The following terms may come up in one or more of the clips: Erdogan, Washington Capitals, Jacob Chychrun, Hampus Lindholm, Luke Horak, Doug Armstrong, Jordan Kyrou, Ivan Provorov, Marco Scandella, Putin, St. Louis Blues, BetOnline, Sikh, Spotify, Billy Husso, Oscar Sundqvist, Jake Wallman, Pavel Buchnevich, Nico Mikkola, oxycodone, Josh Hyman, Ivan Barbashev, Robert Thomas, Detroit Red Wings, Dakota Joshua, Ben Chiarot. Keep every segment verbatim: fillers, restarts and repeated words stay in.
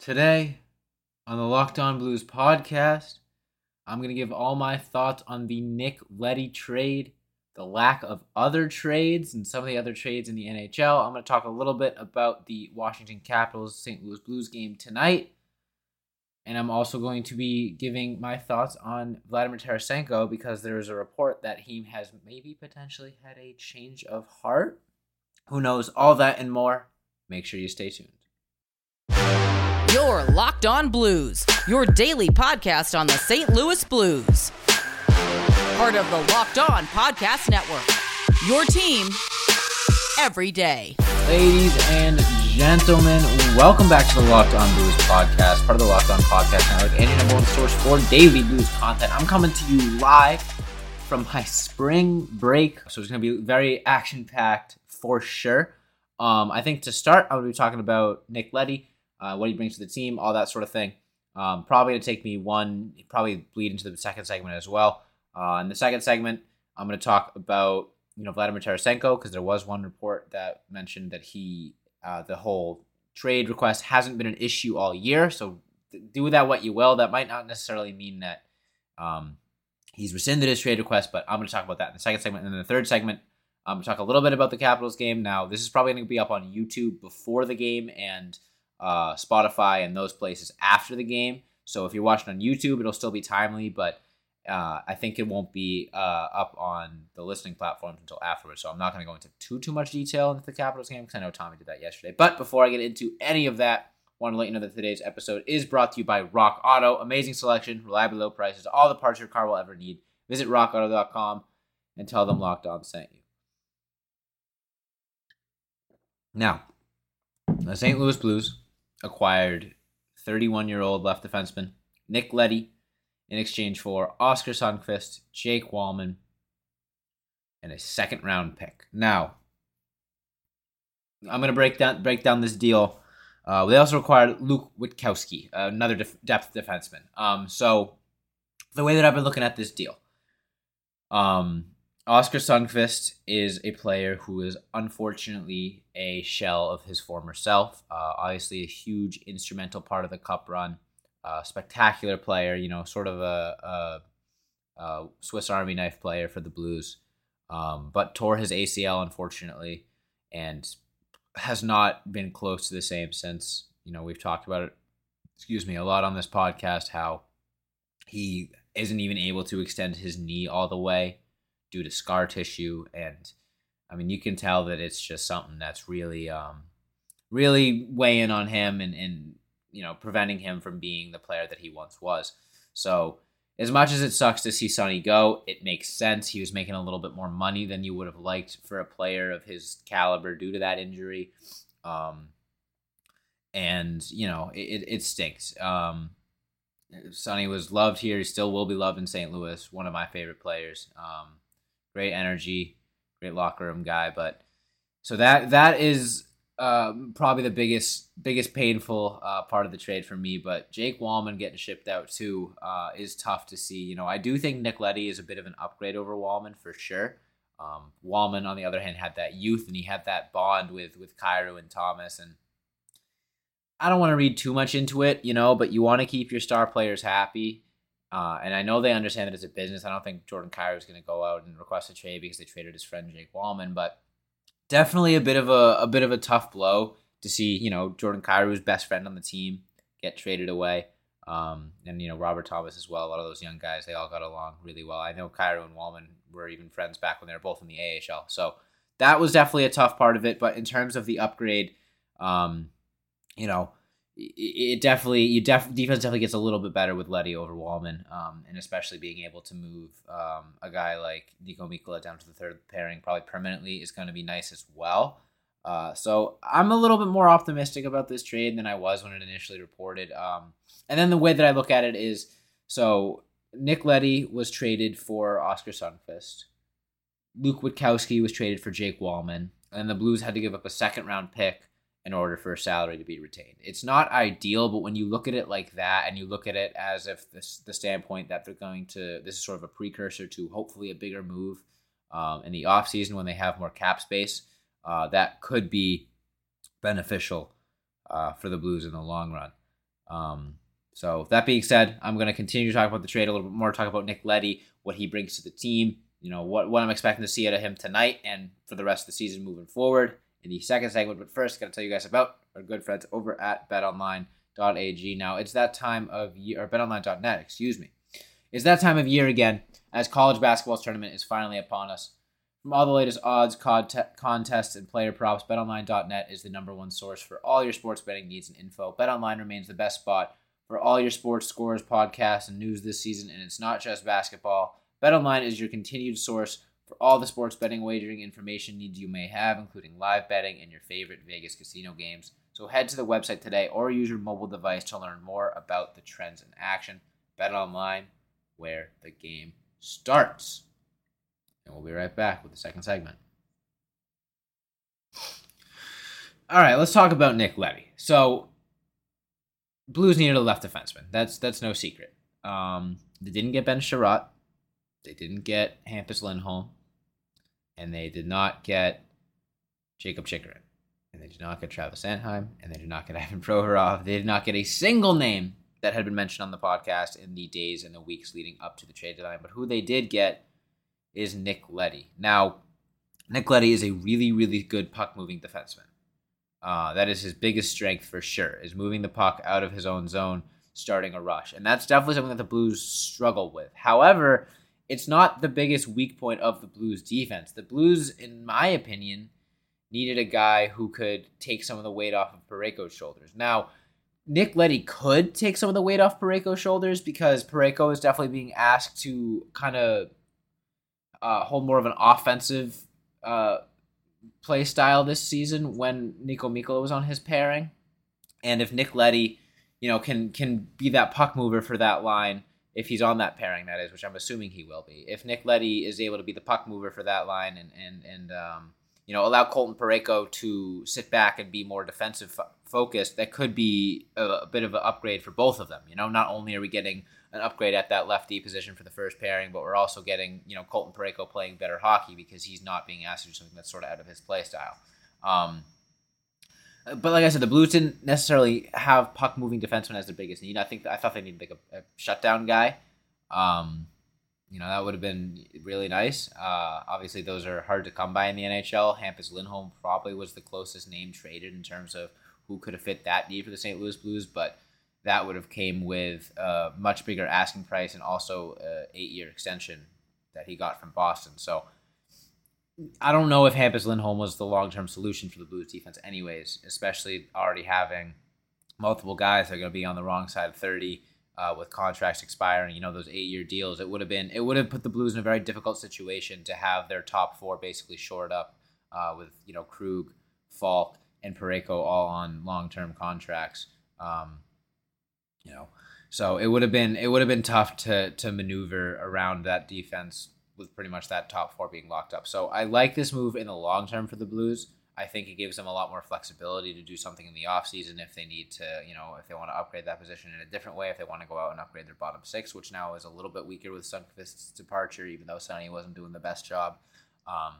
Today, on the Locked On Blues podcast, I'm going to give all my thoughts on the Nick Leddy trade, the lack of other trades, and some of the other trades in the N H L. I'm going to talk a little bit about the Washington Capitals Saint Louis Blues game tonight. And I'm also going to be giving my thoughts on Vladimir Tarasenko because there is a report that he has maybe potentially had a change of heart. Who knows? All that and more. Make sure you stay tuned. Your Locked On Blues, your daily podcast on the Saint Louis Blues. Part of the Locked On Podcast Network, your team every day. Ladies and gentlemen, welcome back to the Locked On Blues podcast, part of the Locked On Podcast Network, and your number one source for daily blues content. I'm coming to you live from my spring break, so it's going to be very action-packed for sure. Um, I think to start, I'm going to be talking about Nick Leddy. Uh, what he brings to the team, all that sort of thing. Um, probably going to take me one, probably bleed into the second segment as well. Uh, in the second segment, I'm going to talk about, you know, Vladimir Tarasenko, because there was one report that mentioned that he, uh, the whole trade request hasn't been an issue all year. So th- do with that what you will. That might not necessarily mean that um, he's rescinded his trade request, but I'm going to talk about that in the second segment. And then the third segment, I'm going to talk a little bit about the Capitals game. Now, this is probably going to be up on YouTube before the game and Uh, Spotify and those places after the game. So if you're watching on YouTube, it'll still be timely, but uh, I think it won't be uh, up on the listening platforms until afterwards. So I'm not going to go into too, too much detail into the Capitals game because I know Tommy did that yesterday. But before I get into any of that, I want to let you know that today's episode is brought to you by Rock Auto. Amazing selection, reliably low prices, all the parts your car will ever need. Visit rock auto dot com and tell them Locked On sent you. Now, the Saint Louis Blues acquired thirty-one-year-old left defenseman Nick Leddy in exchange for Oscar Sundqvist, Jake Wallman, and a second-round pick. Now, I'm going to break down break down this deal. Uh, they also acquired Luke Witkowski, another def- depth defenseman. Um, so, the way that I've been looking at this deal, um, Oscar Sundqvist is a player who is unfortunately a shell of his former self. Uh, obviously, a huge instrumental part of the Cup run. Uh, spectacular player, you know, sort of a, a, a Swiss Army knife player for the Blues. Um, but tore his A C L, unfortunately, and has not been close to the same since. You know, we've talked about it, excuse me, a lot on this podcast, how he isn't even able to extend his knee all the way due to scar tissue. And I mean, you can tell that it's just something that's really, um, really weighing on him and, and, you know, preventing him from being the player that he once was. So as much as it sucks to see Sonny go, it makes sense. He was making a little bit more money than you would have liked for a player of his caliber due to that injury. Um, and, you know, it, it stinks. Um, Sonny was loved here. He still will be loved in Saint Louis. One of my favorite players. Um, Great energy, great locker room guy. But so that that is uh, probably the biggest biggest painful uh, part of the trade for me. But Jake Wallman getting shipped out too uh, is tough to see. You know, I do think Nick Leddy is a bit of an upgrade over Wallman for sure. Um, Wallman, on the other hand, had that youth and he had that bond with with Kyrou and Thomas. And I don't want to read too much into it, you know, but you want to keep your star players happy. Uh, and I know they understand that it's a business. I don't think Jordan Kyrou is going to go out and request a trade because they traded his friend Jake Wallman, but definitely a bit of a, a bit of a tough blow to see, you know, Jordan Kyrou's best friend on the team get traded away. Um, and, you know, Robert Thomas as well. A lot of those young guys, they all got along really well. I know Kyrou and Wallman were even friends back when they were both in the A H L. So that was definitely a tough part of it. But in terms of the upgrade, um, you know, It definitely, you def, defense definitely gets a little bit better with Leddy over Wallman, um, and especially being able to move um, a guy like Nico Mikkola down to the third pairing probably permanently is going to be nice as well. Uh, so I'm a little bit more optimistic about this trade than I was when it initially reported. Um, and then the way that I look at it is, so Nick Leddy was traded for Oscar Sundqvist. Luke Witkowski was traded for Jake Wallman, and the Blues had to give up a second round pick in order for a salary to be retained. It's not ideal, but when you look at it like that and you look at it as if this the standpoint that they're going to, this is sort of a precursor to hopefully a bigger move um, in the offseason when they have more cap space, uh, that could be beneficial uh, for the Blues in the long run. Um, so that being said, I'm going to continue to talk about the trade a little bit more, talk about Nick Leddy, what he brings to the team, you know, what, what I'm expecting to see out of him tonight and for the rest of the season moving forward in the second segment. But first, I got to tell you guys about our good friends over at bet online dot a g. Now, it's that time of year, or bet online dot net, excuse me. It's that time of year again, as college basketball's tournament is finally upon us. From all the latest odds, contests, and player props, bet online dot net is the number one source for all your sports betting needs and info. BetOnline remains the best spot for all your sports scores, podcasts, and news this season, and it's not just basketball. BetOnline is your continued source for all the sports betting wagering information needs you may have, including live betting and your favorite Vegas casino games. So head to the website today or use your mobile device to learn more about the trends in action. BetOnline, where the game starts. And we'll be right back with the second segment. All right, let's talk about Nick Leddy. So, Blues needed a left defenseman. That's that's no secret. Um, they didn't get Ben Chiarot. They didn't get Hampus Lindholm. And they did not get Jacob Chychrun. And they did not get Travis Sanheim. And they did not get Ivan Provorov. They did not get a single name that had been mentioned on the podcast in the days and the weeks leading up to the trade deadline. But who they did get is Nick Leddy. Now, Nick Leddy is a really, really good puck-moving defenseman. Uh, that is his biggest strength for sure, is moving the puck out of his own zone, starting a rush. And that's definitely something that the Blues struggle with. However, it's not the biggest weak point of the Blues' defense. The Blues, in my opinion, needed a guy who could take some of the weight off of Parayko's shoulders. Now, Nick Leddy could take some of the weight off Parayko's shoulders because Parayko is definitely being asked to kind of Uh, hold more of an offensive uh, play style this season when Nico Mikkola was on his pairing. And if Nick Leddy, you know, can can be that puck mover for that line, if he's on that pairing, that is, which I'm assuming he will be. If Nick Leddy is able to be the puck mover for that line and, and, and um, you know, allow Colton Parayko to sit back and be more defensive fo- focused, that could be a, a bit of an upgrade for both of them. You know, not only are we getting an upgrade at that lefty position for the first pairing, but we're also getting, you know, Colton Parayko playing better hockey because he's not being asked to do something that's sort of out of his play style. Um, but like I said, the Blues didn't necessarily have puck-moving defensemen as their biggest need. I think I thought they needed like a, a shutdown guy. Um, you know, that would have been really nice. Uh, obviously, those are hard to come by in the N H L. Hampus Lindholm probably was the closest name traded in terms of who could have fit that need for the Saint Louis Blues, but that would have came with a much bigger asking price and also an eight-year extension that he got from Boston. So I don't know if Hampus Lindholm was the long-term solution for the Blues defense anyways, especially already having multiple guys that are going to be on the wrong side of thirty uh, with contracts expiring, you know, those eight-year deals. It would have been, it would have put the Blues in a very difficult situation to have their top four basically shored up uh, with, you know, Krug, Falk, and Parayko all on long-term contracts. Um You know, so it would have been it would have been tough to to maneuver around that defense with pretty much that top four being locked up. So I like this move in the long term for the Blues. I think it gives them a lot more flexibility to do something in the offseason if they need to, you know, if they want to upgrade that position in a different way, if they want to go out and upgrade their bottom six, which now is a little bit weaker with Sundqvist's departure, even though Sonny wasn't doing the best job. Um,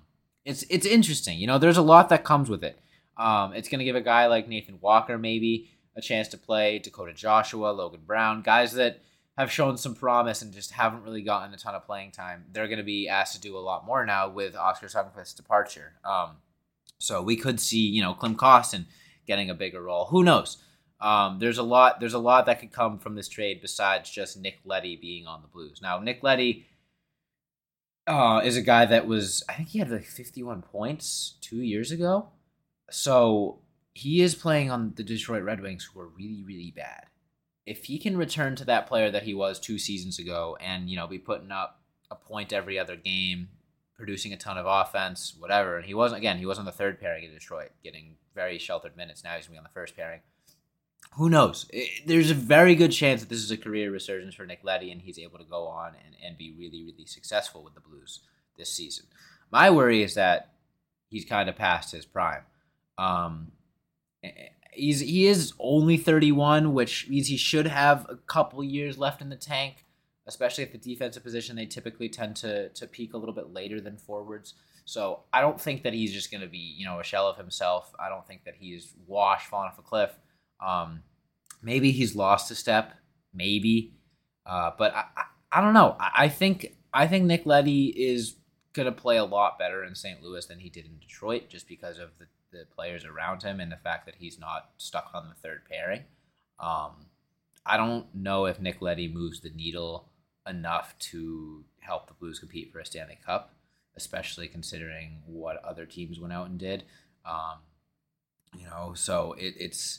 it's it's interesting. You know, there's a lot that comes with it. Um, it's going to give a guy like Nathan Walker maybe a chance to play, Dakota Joshua, Logan Brown, guys that have shown some promise and just haven't really gotten a ton of playing time. They're going to be asked to do a lot more now with Oscar Sundqvist's departure. Um, so we could see, you know, Klim Kostin getting a bigger role. Who knows? Um, there's a lot. There's a lot that could come from this trade besides just Nick Leddy being on the Blues. Now, Nick Leddy uh, is a guy that was, I think he had like fifty-one points two years ago. So he is playing on the Detroit Red Wings, who are really, really bad. If he can return to that player that he was two seasons ago and, you know, be putting up a point every other game, producing a ton of offense, whatever, and he wasn't, again, he was on the third pairing in Detroit, getting very sheltered minutes. Now he's going to be on the first pairing. Who knows? It, there's a very good chance that this is a career resurgence for Nick Leddy and he's able to go on and, and be really, really successful with the Blues this season. My worry is that he's kind of past his prime. Um... He's he is only thirty-one, which means he should have a couple years left in the tank, especially at the defensive position. They typically tend to to peak a little bit later than forwards. So I don't think that he's just going to be, you know, a shell of himself. I don't think that he's washed, falling off a cliff. Um, Maybe he's lost a step, maybe. Uh, but I, I, I don't know. I, I think I think Nick Leddy is going to play a lot better in Saint Louis than he did in Detroit, just because of the, the players around him and the fact that he's not stuck on the third pairing. Um, I don't know if Nick Leddy moves the needle enough to help the Blues compete for a Stanley Cup, especially considering what other teams went out and did. Um, you know, so it, it's...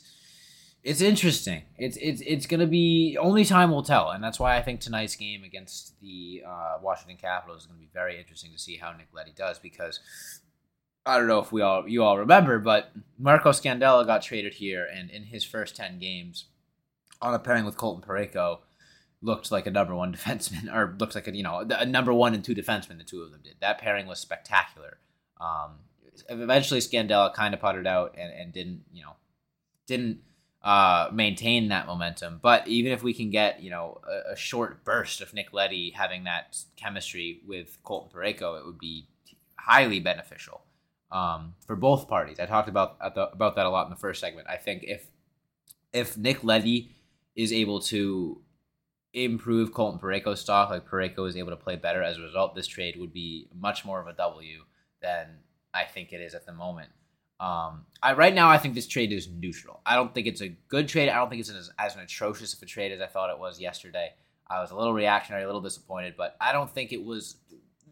It's interesting. It's it's it's going to be, only time will tell, and that's why I think tonight's game against the uh, Washington Capitals is going to be very interesting to see how Nick Leddy does, because I don't know if we all you all remember, but Marco Scandella got traded here, and in his first ten games, on a pairing with Colton Parayko, looked like a number one defenseman, or looked like a you know a number one and two defensemen. The two of them did. That pairing was spectacular. Um, eventually, Scandella kind of puttered out and, and didn't you know didn't. Uh, maintain that momentum. But even if we can get, you know, a, a short burst of Nick Leddy having that chemistry with Colton Parayko, it would be highly beneficial um, for both parties. I talked about about that a lot in the first segment. I think if if Nick Leddy is able to improve Colton Parayko's stock, like Parayko is able to play better as a result, this trade would be much more of a W than I think it is at the moment. Um, I right now I think this trade is neutral. I don't think it's a good trade. I don't think it's as, as an atrocious of a trade as I thought it was yesterday. I was a little reactionary, a little disappointed, but I don't think it was,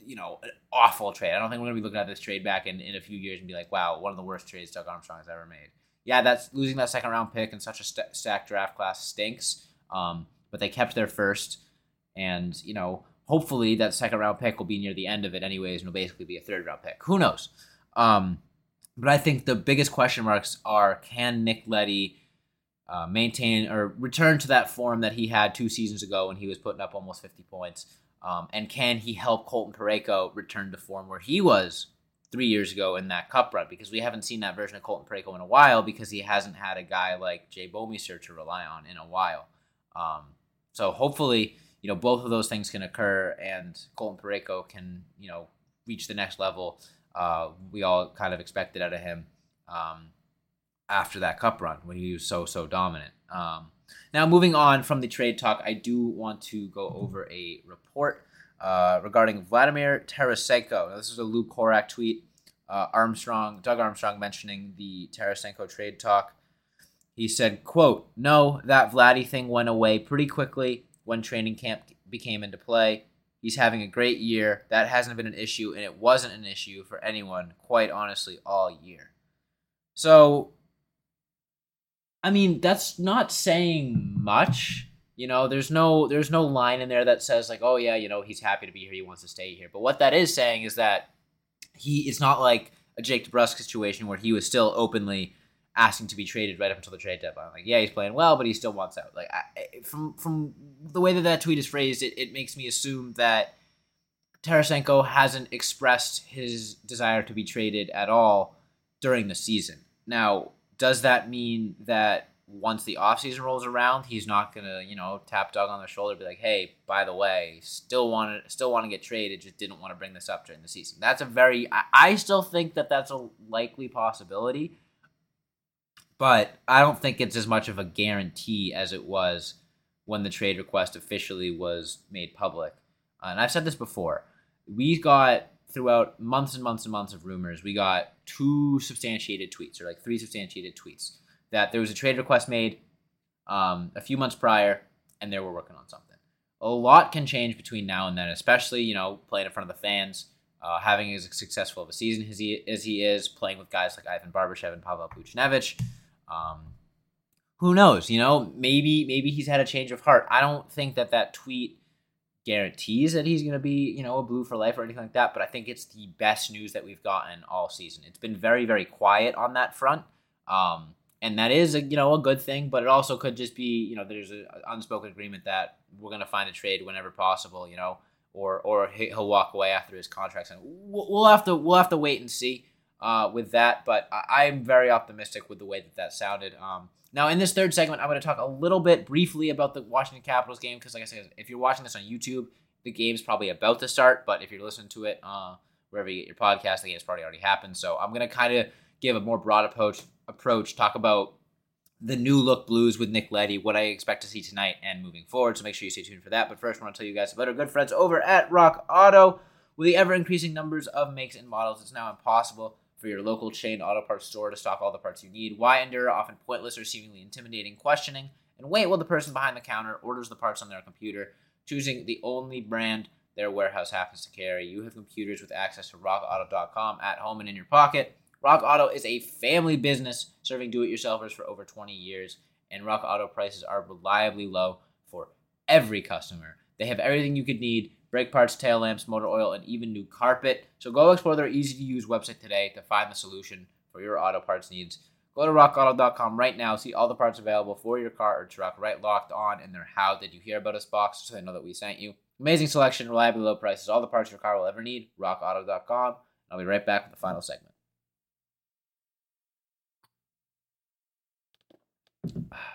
you know, an awful trade. I don't think we're going to be looking at this trade back in, in a few years and be like, wow, one of the worst trades Doug Armstrong has ever made. Yeah, that's losing that second round pick in such a st- stacked draft class stinks, um, but they kept their first, and, you know, hopefully that second round pick will be near the end of it anyways, and it'll basically be a third round pick. Who knows? Um... But I think the biggest question marks are, can Nick Leddy uh, maintain or return to that form that he had two seasons ago when he was putting up almost fifty points? Um, and can he help Colton Parayko return to form where he was three years ago in that cup run? Because we haven't seen that version of Colton Parayko in a while, because he hasn't had a guy like Jay Bouwmeester to rely on in a while. Um, so hopefully, you know, both of those things can occur, and Colton Parayko can, you know, reach the next level Uh, we all kind of expected out of him um, after that cup run when he was so, so dominant. Um, now, moving on from the trade talk, I do want to go over a report uh, regarding Vladimir Tarasenko. Now, this is a Luke Horak tweet. Uh, Armstrong, Doug Armstrong mentioning the Tarasenko trade talk. He said, quote, "No, that Vladdy thing went away pretty quickly when training camp became into play. He's having a great year. That hasn't been an issue, and it wasn't an issue for anyone, quite honestly, all year." So, I mean, that's not saying much. You know, there's no there's no line in there that says, like, oh, yeah, you know, he's happy to be here. He wants to stay here. But what that is saying is that he it's not like a Jake DeBrusque situation where he was still openly asking to be traded right up until the trade deadline. Like, yeah, he's playing well, but he still wants out. Like, I, from from the way that that tweet is phrased, it, it makes me assume that Tarasenko hasn't expressed his desire to be traded at all during the season. Now, does that mean that once the offseason rolls around, he's not going to, you know, tap Doug on the shoulder and be like, hey, by the way, still want to still want to get traded, just didn't want to bring this up during the season? That's a very... I, I still think that that's a likely possibility, but I don't think it's as much of a guarantee as it was when the trade request officially was made public. Uh, and I've said this before. We got, throughout months and months and months of rumors, we got two substantiated tweets, or like three substantiated tweets, that there was a trade request made um, a few months prior, and they were working on something. A lot can change between now and then, especially, you know, playing in front of the fans, uh, having as successful of a season as he, as he is, playing with guys like Ivan Barbashev and Pavel Buchnevich. Um, who knows, you know, maybe, maybe he's had a change of heart. I don't think that that tweet guarantees that he's going to be, you know, a Blue for life or anything like that, but I think it's the best news that we've gotten all season. It's been very, very quiet on that front. Um, and that is a, you know, a good thing, but it also could just be, you know, there's an unspoken agreement that we're going to find a trade whenever possible, you know, or, or he'll walk away after his contract's end. We'll have to, we'll have to wait and see. Uh, with that, but I am very optimistic with the way that that sounded. Um, now, in this third segment, I'm going to talk a little bit briefly about the Washington Capitals game, because, like I said, if you're watching this on YouTube, the game's probably about to start, but if you're listening to it uh, wherever you get your podcast, the game's probably already happened. So I'm going to kind of give a more broad approach, approach, talk about the new look Blues with Nick Leddy, what I expect to see tonight and moving forward. So make sure you stay tuned for that. But first, I want to tell you guys about our good friends over at Rock Auto. With the ever-increasing numbers of makes and models, it's now impossible for your local chain auto parts store to stock all the parts you need. Why endure often pointless or seemingly intimidating questioning and wait while the person behind the counter orders the parts on their computer, choosing the only brand their warehouse happens to carry? You have computers with access to rock auto dot com at home and in your pocket. Rock Auto is a family business serving do-it-yourselfers for over twenty years, and Rock Auto prices are reliably low for every customer. They have everything you could need: brake parts, tail lamps, motor oil, and even new carpet. So go explore their easy-to-use website today to find the solution for your auto parts needs. Go to rock auto dot com right now. See all the parts available for your car or truck. Right Locked On in their How Did You Hear About Us box, so they know that we sent you. Amazing selection, reliably low prices, all the parts your car will ever need. rock auto dot com. I'll be right back with the final segment.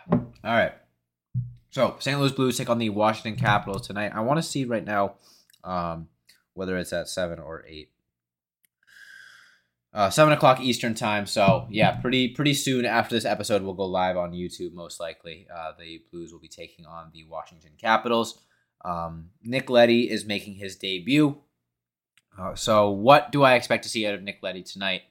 All right. So, Saint Louis Blues take on the Washington Capitals tonight. I want to see right now um, whether it's at seven or eight. Uh, seven o'clock Eastern time. So, yeah, pretty pretty soon after this episode, we'll go live on YouTube, most likely. Uh, the Blues will be taking on the Washington Capitals. Um, Nick Leddy is making his debut. Uh, so, what do I expect to see out of Nick Leddy tonight?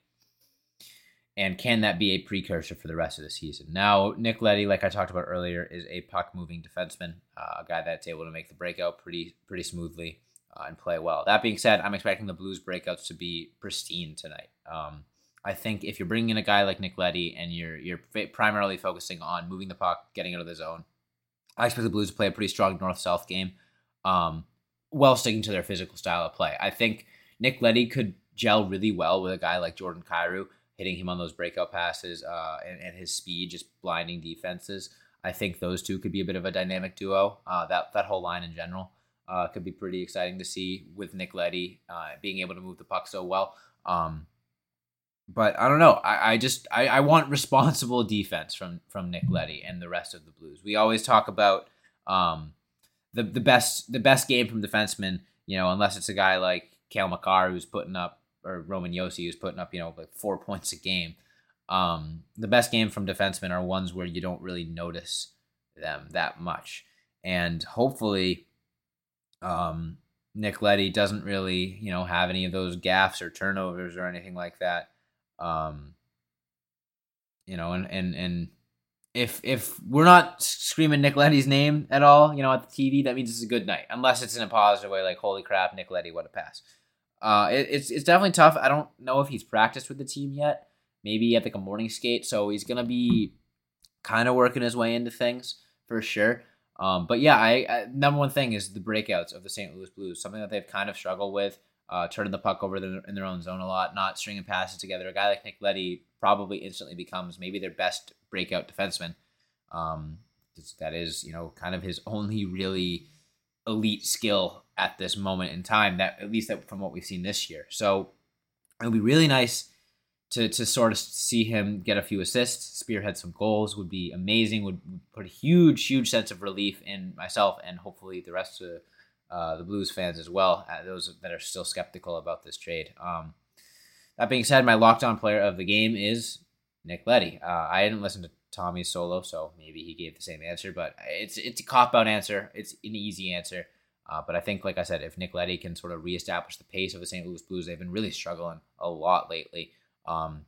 And can that be a precursor for the rest of the season? Now, Nick Leddy, like I talked about earlier, is a puck-moving defenseman, uh, a guy that's able to make the breakout pretty pretty smoothly uh, and play well. That being said, I'm expecting the Blues' breakouts to be pristine tonight. Um, I think if you're bringing in a guy like Nick Leddy and you're you're primarily focusing on moving the puck, getting out of the zone, I expect the Blues to play a pretty strong north-south game um, while sticking to their physical style of play. I think Nick Leddy could gel really well with a guy like Jordan Kyrou, hitting him on those breakout passes uh, and, and his speed, just blinding defenses. I think those two could be a bit of a dynamic duo. Uh, that that whole line in general uh, could be pretty exciting to see with Nick Leddy uh, being able to move the puck so well. Um, but I don't know. I, I just I, I want responsible defense from from Nick Leddy and the rest of the Blues. We always talk about um, the the best the best game from defensemen. You know, unless it's a guy like Kale McCarr who's putting up, or Roman Yossi, who's putting up, you know, like four points a game. Um, the best game from defensemen are ones where you don't really notice them that much. And hopefully um, Nick Leddy doesn't really, you know, have any of those gaffes or turnovers or anything like that. Um, you know, and, and, and if if we're not screaming Nick Leddy's name at all, you know, at the T V, that means it's a good night. Unless it's in a positive way, like, holy crap, Nick Leddy, what a pass. Uh, it, it's it's definitely tough. I don't know if he's practiced with the team yet. Maybe at like a morning skate, so he's gonna be kind of working his way into things for sure. Um, but yeah, I, I number one thing is the breakouts of the Saint Louis Blues, something that they've kind of struggled with, uh, turning the puck over the, in their own zone a lot, not stringing passes together. A guy like Nick Leddy probably instantly becomes maybe their best breakout defenseman. Um, that is, you know, kind of his only really elite skill at this moment in time, that at least that from what we've seen this year. So it would be really nice to to sort of see him get a few assists, spearhead some goals would be amazing, would put a huge, huge sense of relief in myself and hopefully the rest of uh, the Blues fans as well, those that are still skeptical about this trade. Um, that being said, my lockdown player of the game is Nick Leddy. Uh, I didn't listen to Tommy's solo, so maybe he gave the same answer, but it's, it's a cop-out answer. It's an easy answer. Uh, but I think, like I said, if Nick Leddy can sort of reestablish the pace of the Saint Louis Blues, they've been really struggling a lot lately. Um,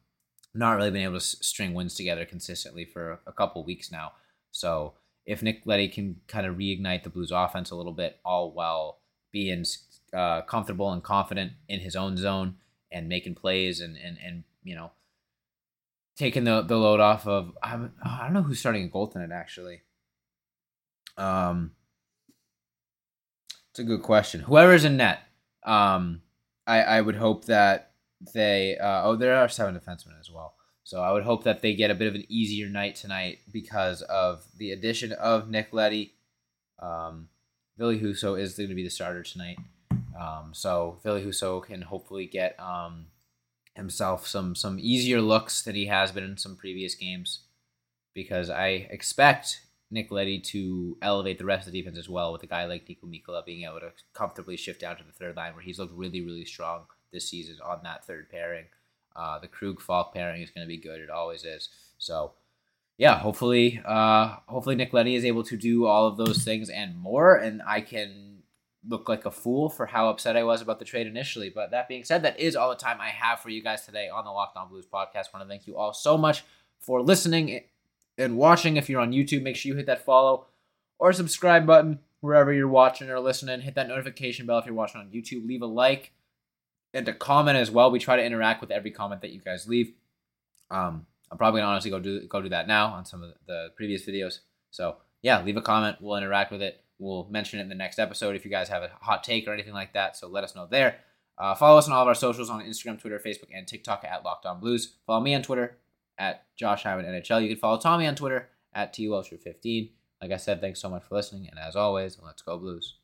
not really been able to string wins together consistently for a couple weeks now. So if Nick Leddy can kind of reignite the Blues offense a little bit, all while being uh, comfortable and confident in his own zone and making plays and, and, and you know, taking the, the load off of – I don't know who's starting a goal tonight, actually. Um. It's a good question. Whoever's in net, um, I, I would hope that they uh, – oh, there are seven defensemen as well. So I would hope that they get a bit of an easier night tonight because of the addition of Nick Leddy. Um, Billy Husso is going to be the starter tonight. Um, so Billy Husso can hopefully get um, himself some, some easier looks than he has been in some previous games, because I expect – Nick Leddy to elevate the rest of the defense as well, with a guy like Nico Mikkola being able to comfortably shift down to the third line, where he's looked really, really strong this season on that third pairing. Uh, the Krug-Falk pairing is going to be good. It always is. So yeah, hopefully, uh, hopefully Nick Leddy is able to do all of those things and more, and I can look like a fool for how upset I was about the trade initially. But that being said, that is all the time I have for you guys today on the Locked On Blues podcast. I want to thank you all so much for listening and watching. If you're on YouTube, make sure you hit that follow or subscribe button wherever you're watching or listening. Hit that notification bell if you're watching on YouTube. Leave a like and a comment as well. We try to interact with every comment that you guys leave. Um, I'm probably going to honestly go do, go do that now on some of the previous videos. So, yeah, leave a comment. We'll interact with it. We'll mention it in the next episode if you guys have a hot take or anything like that. So let us know there. Uh, follow us on all of our socials on Instagram, Twitter, Facebook, and TikTok at Locked On Blues. Follow me on Twitter at Josh Hyman N H L. You can follow Tommy on Twitter at T Welcher fifteen. Like I said, thanks so much for listening. And as always, let's go Blues.